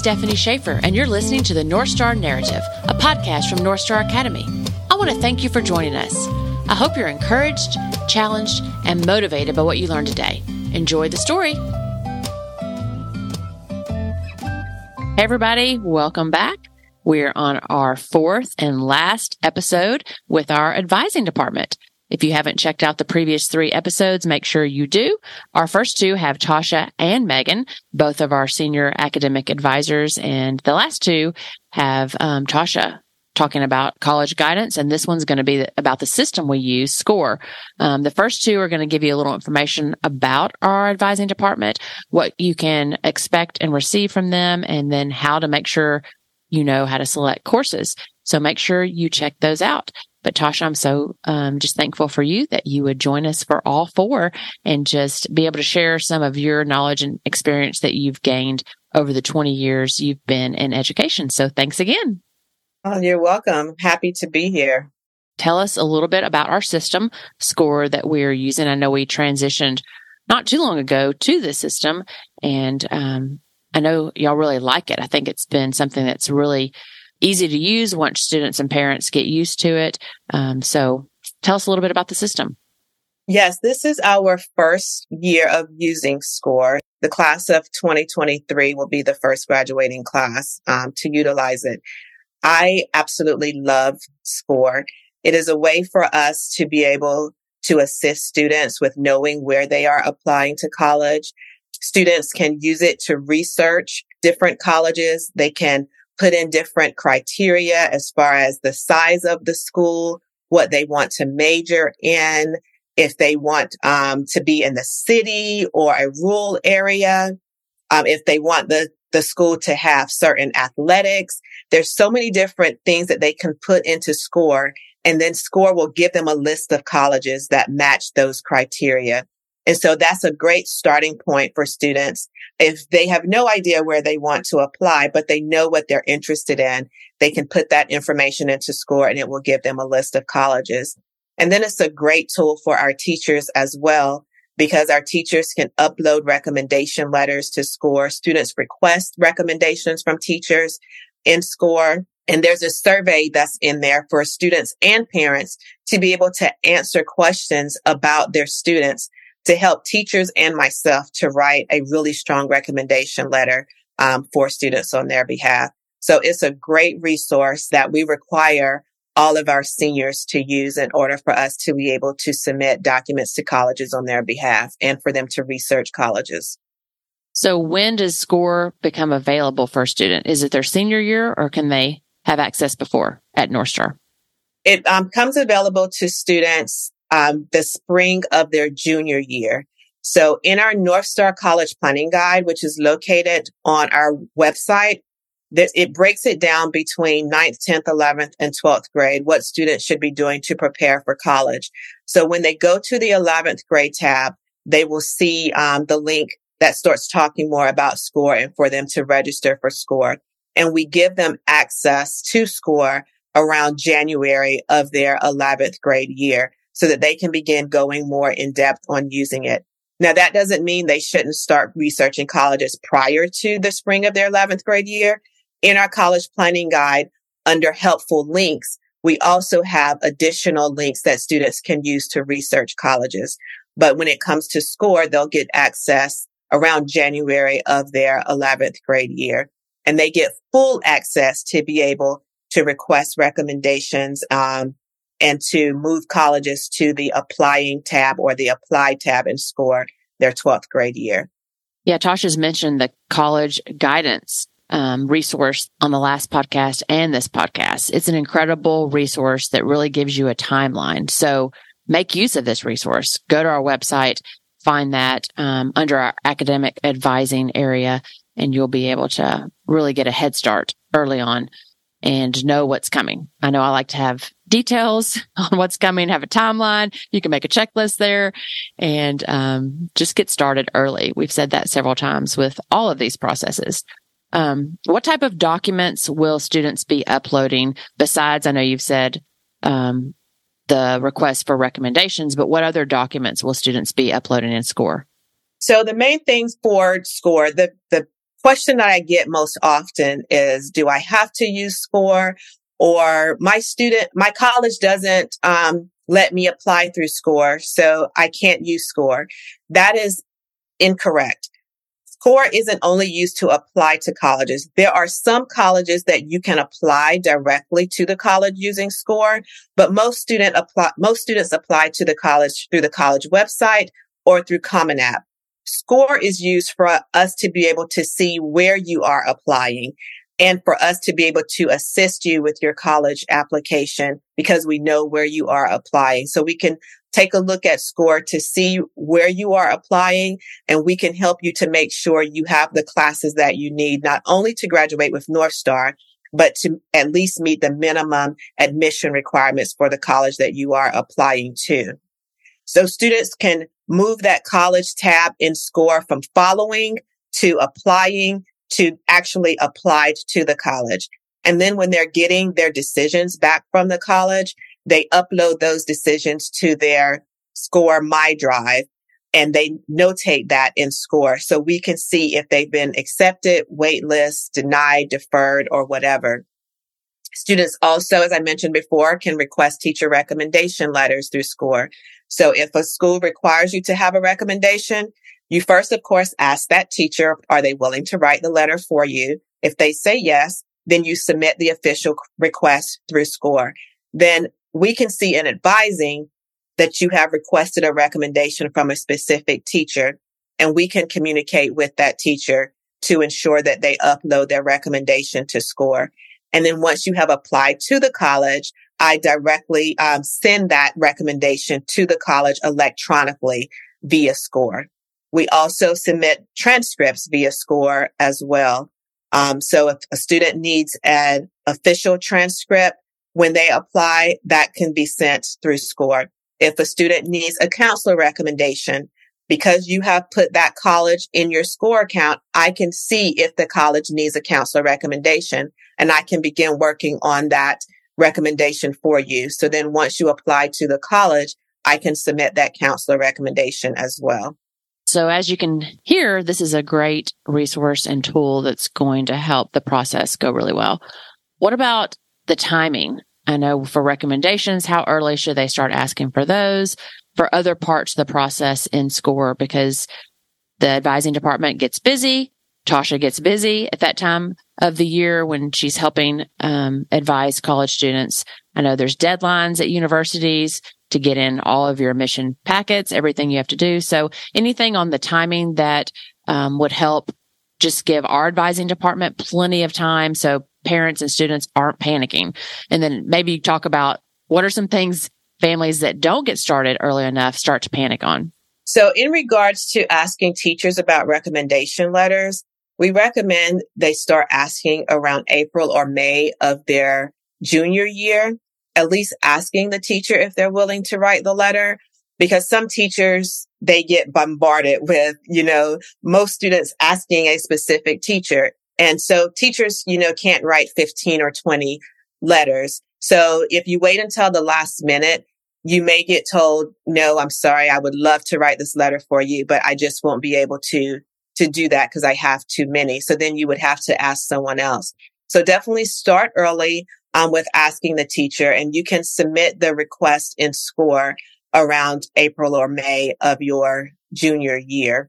Stephanie Schaefer, and you're listening to the North Star Narrative, a podcast from North Star Academy. I want to thank you for joining us. I hope you're encouraged, challenged, and motivated by what you learned today. Enjoy the story. Hey everybody, welcome back. We're on our fourth and last episode with our advising department. If you haven't checked out the previous three episodes, make sure you do. Our first two have Tasha and Megan, both of our senior academic advisors, and the last two have Tasha talking about college guidance, and this one's going to be about the system we use, Scoir. The first two are going to give you a little information about our advising department, what you can expect and receive from them, and then how to make sure you know how to select courses. So make sure you check those out. But Tasha, I'm so just thankful for you that you would join us for all four and just be able to share some of your knowledge and experience that you've gained over the 20 years you've been in education. So thanks again. Oh, you're welcome. Happy to be here. Tell us a little bit about our system, Scoir, that we're using. I know we transitioned not too long ago to this system, and I know y'all really like it. I think it's been something that's really easy to use once students and parents get used to it. So tell us a little bit about the system. Yes, this is our first year of using Scoir. The class of 2023 will be the first graduating class to utilize it. I absolutely love Scoir. It is a way for us to be able to assist students with knowing where they are applying to college. Students can use it to research different colleges. They can put in different criteria as far as the size of the school, what they want to major in, if they want to be in the city or a rural area, if they want the school to have certain athletics. There's so many different things that they can put into Scoir, and then Scoir will give them a list of colleges that match those criteria. And so that's a great starting point for students. If they have no idea where they want to apply, but they know what they're interested in, they can put that information into Scoir and it will give them a list of colleges. And then it's a great tool for our teachers as well, because our teachers can upload recommendation letters to Scoir. Students request recommendations from teachers in Scoir. And there's a survey that's in there for students and parents to be able to answer questions about their students, to help teachers and myself to write a really strong recommendation letter for students on their behalf. So it's a great resource that we require all of our seniors to use in order for us to be able to submit documents to colleges on their behalf and for them to research colleges. So when does Scoir become available for a student? Is it their senior year, or can they have access before at North Star? It comes available to students the spring of their junior year. So in our North Star College Planning Guide, which is located on our website, it breaks it down between 9th, 10th, 11th, and 12th grade, what students should be doing to prepare for college. So when they go to the 11th grade tab, they will see the link that starts talking more about Scoir and for them to register for Scoir. And we give them access to Scoir around January of their 11th grade year, so that they can begin going more in depth on using it. Now, that doesn't mean they shouldn't start researching colleges prior to the spring of their 11th grade year. In our college planning guide, under helpful links, we also have additional links that students can use to research colleges. But when it comes to Scoir, they'll get access around January of their 11th grade year, and they get full access to be able to request recommendations, and to move colleges to the applying tab or the apply tab in Scoir their 12th grade year. Yeah, Tasha's mentioned the college guidance resource on the last podcast and this podcast. It's an incredible resource that really gives you a timeline. So make use of this resource. Go to our website, find that under our academic advising area, and you'll be able to really get a head start early on and know what's coming. I know I like to have details on what's coming, have a timeline. You can make a checklist there and just get started early. We've said that several times with all of these processes. What type of documents will students be uploading besides, I know you've said the request for recommendations, but what other documents will students be uploading in Scoir? So the main things for Scoir, the question that I get most often is, do I have to use Scoir? Or my college doesn't let me apply through Scoir, so I can't use Scoir. That is incorrect. Scoir isn't only used to apply to colleges. There are some colleges that you can apply directly to the college using Scoir, but most students apply to the college through the college website or through Common App. Scoir is used for us to be able to see where you are applying and for us to be able to assist you with your college application because we know where you are applying. So we can take a look at Scoir to see where you are applying, and we can help you to make sure you have the classes that you need, not only to graduate with North Star, but to at least meet the minimum admission requirements for the college that you are applying to. So students can move that college tab in Scoir from following to applying to actually applied to the college. And then when they're getting their decisions back from the college, they upload those decisions to their Scoir My Drive, and they notate that in Scoir so we can see if they've been accepted, waitlist, denied, deferred, or whatever. Students also, as I mentioned before, can request teacher recommendation letters through Scoir. So if a school requires you to have a recommendation, you first, of course, ask that teacher, are they willing to write the letter for you? If they say yes, then you submit the official request through Scoir. Then we can see in advising that you have requested a recommendation from a specific teacher, and we can communicate with that teacher to ensure that they upload their recommendation to Scoir. And then once you have applied to the college, I directly send that recommendation to the college electronically via Scoir. We also submit transcripts via Scoir as well. So if a student needs an official transcript when they apply, that can be sent through Scoir. If a student needs a counselor recommendation, because you have put that college in your Scoir account, I can see if the college needs a counselor recommendation, and I can begin working on that recommendation for you. So then once you apply to the college, I can submit that counselor recommendation as well. So as you can hear, this is a great resource and tool that's going to help the process go really well. What about the timing? I know for recommendations, how early should they start asking for those? For other parts of the process in Scoir, because the advising department gets busy. Tasha gets busy at that time of the year when she's helping advise college students. I know there's deadlines at universities to get in all of your admission packets, everything you have to do. So anything on the timing that would help just give our advising department plenty of time so parents and students aren't panicking. And then maybe you talk about what are some things families that don't get started early enough start to panic on. So in regards to asking teachers about recommendation letters, we recommend they start asking around April or May of their junior year, at least asking the teacher if they're willing to write the letter, because some teachers, they get bombarded with, most students asking a specific teacher. And so teachers, can't write 15 or 20 letters. So if you wait until the last minute, you may get told, no, I'm sorry, I would love to write this letter for you, but I just won't be able to do that because I have too many. So then you would have to ask someone else. So definitely start early with asking the teacher, and you can submit the request in Scoir around April or May of your junior year.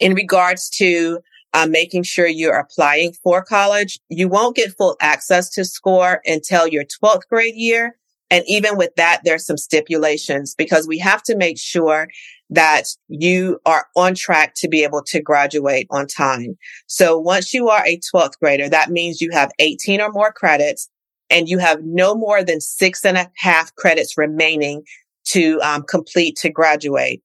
In regards to making sure you're applying for college, you won't get full access to Scoir until your 12th grade year. And even with that, there's some stipulations because we have to make sure that you are on track to be able to graduate on time. So once you are a 12th grader, that means you have 18 or more credits and you have no more than 6.5 credits remaining to complete to graduate.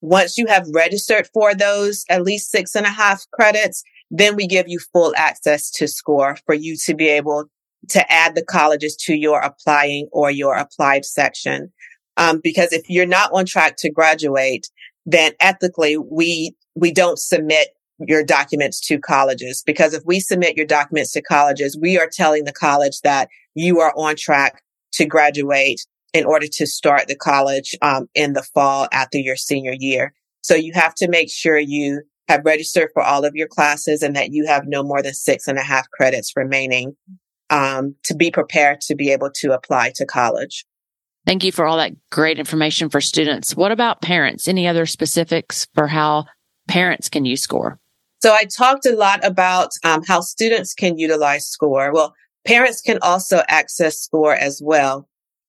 Once you have registered for those at least 6.5 credits, then we give you full access to Scoir for you to be able to add the colleges to your applying or your applied section. Because if you're not on track to graduate, then ethically, we don't submit your documents to colleges. Because if we submit your documents to colleges, we are telling the college that you are on track to graduate in order to start the college in the fall after your senior year. So you have to make sure you have registered for all of your classes and that you have no more than 6.5 credits remaining to be prepared to be able to apply to college. Thank you for all that great information for students. What about parents? Any other specifics for how parents can use Scoir? So I talked a lot about how students can utilize Scoir. Well, parents can also access Scoir as well,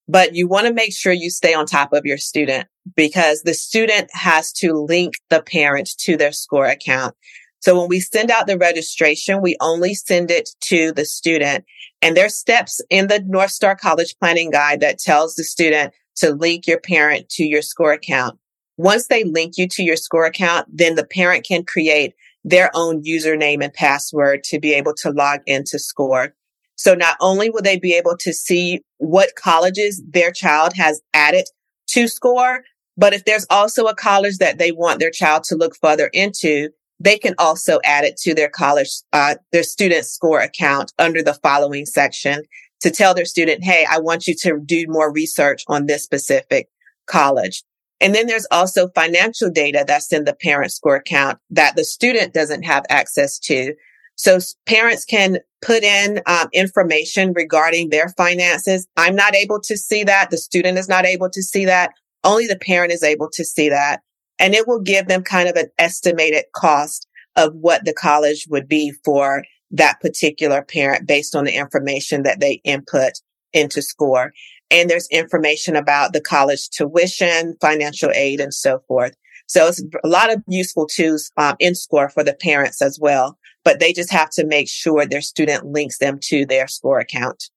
but you want to make sure you stay on top of your student because the student has to link the parent to their Scoir account. So when we send out the registration, we only send it to the student. And there's steps in the North Star College Planning Guide that tells the student to link your parent to your Scoir account. Once they link you to your Scoir account, then the parent can create their own username and password to be able to log into Scoir. So not only will they be able to see what colleges their child has added to Scoir, but if there's also a college that they want their child to look further into, they can also add it to their college, their student Scoir account under the following section to tell their student, hey, I want you to do more research on this specific college. And then there's also financial data that's in the parent Scoir account that the student doesn't have access to. So parents can put in information regarding their finances. I'm not able to see that. The student is not able to see that. Only the parent is able to see that. And it will give them kind of an estimated cost of what the college would be for that particular parent based on the information that they input into Scoir. And there's information about the college tuition, financial aid, and so forth. So it's a lot of useful tools in Scoir for the parents as well, but they just have to make sure their student links them to their Scoir account.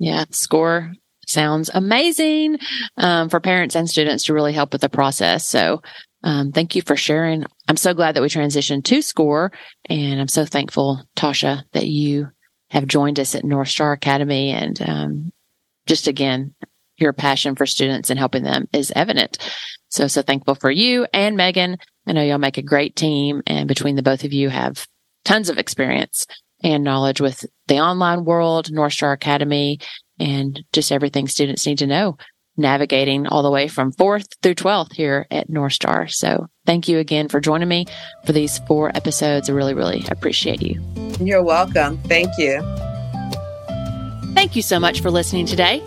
Yeah, Scoir sounds amazing for parents and students to really help with the process. So thank you for sharing. I'm so glad that we transitioned to Scoir, and I'm so thankful, Tasha, that you have joined us at North Star Academy. And just again, your passion for students and helping them is evident. So thankful for you and Megan. I know y'all make a great team, and between the both of you have tons of experience and knowledge with the online world, North Star Academy, and just everything students need to know, navigating all the way from 4th through 12th here at North Star. So thank you again for joining me for these 4 episodes. I really, really appreciate you. You're welcome. Thank you. Thank you so much for listening today.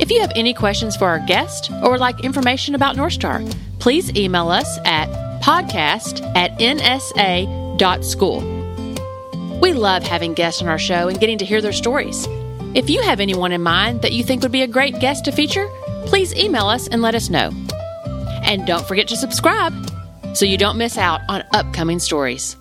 If you have any questions for our guest or would like information about North Star, please email us at podcast@nsa.school. We love having guests on our show and getting to hear their stories. If you have anyone in mind that you think would be a great guest to feature, please email us and let us know. And don't forget to subscribe so you don't miss out on upcoming stories.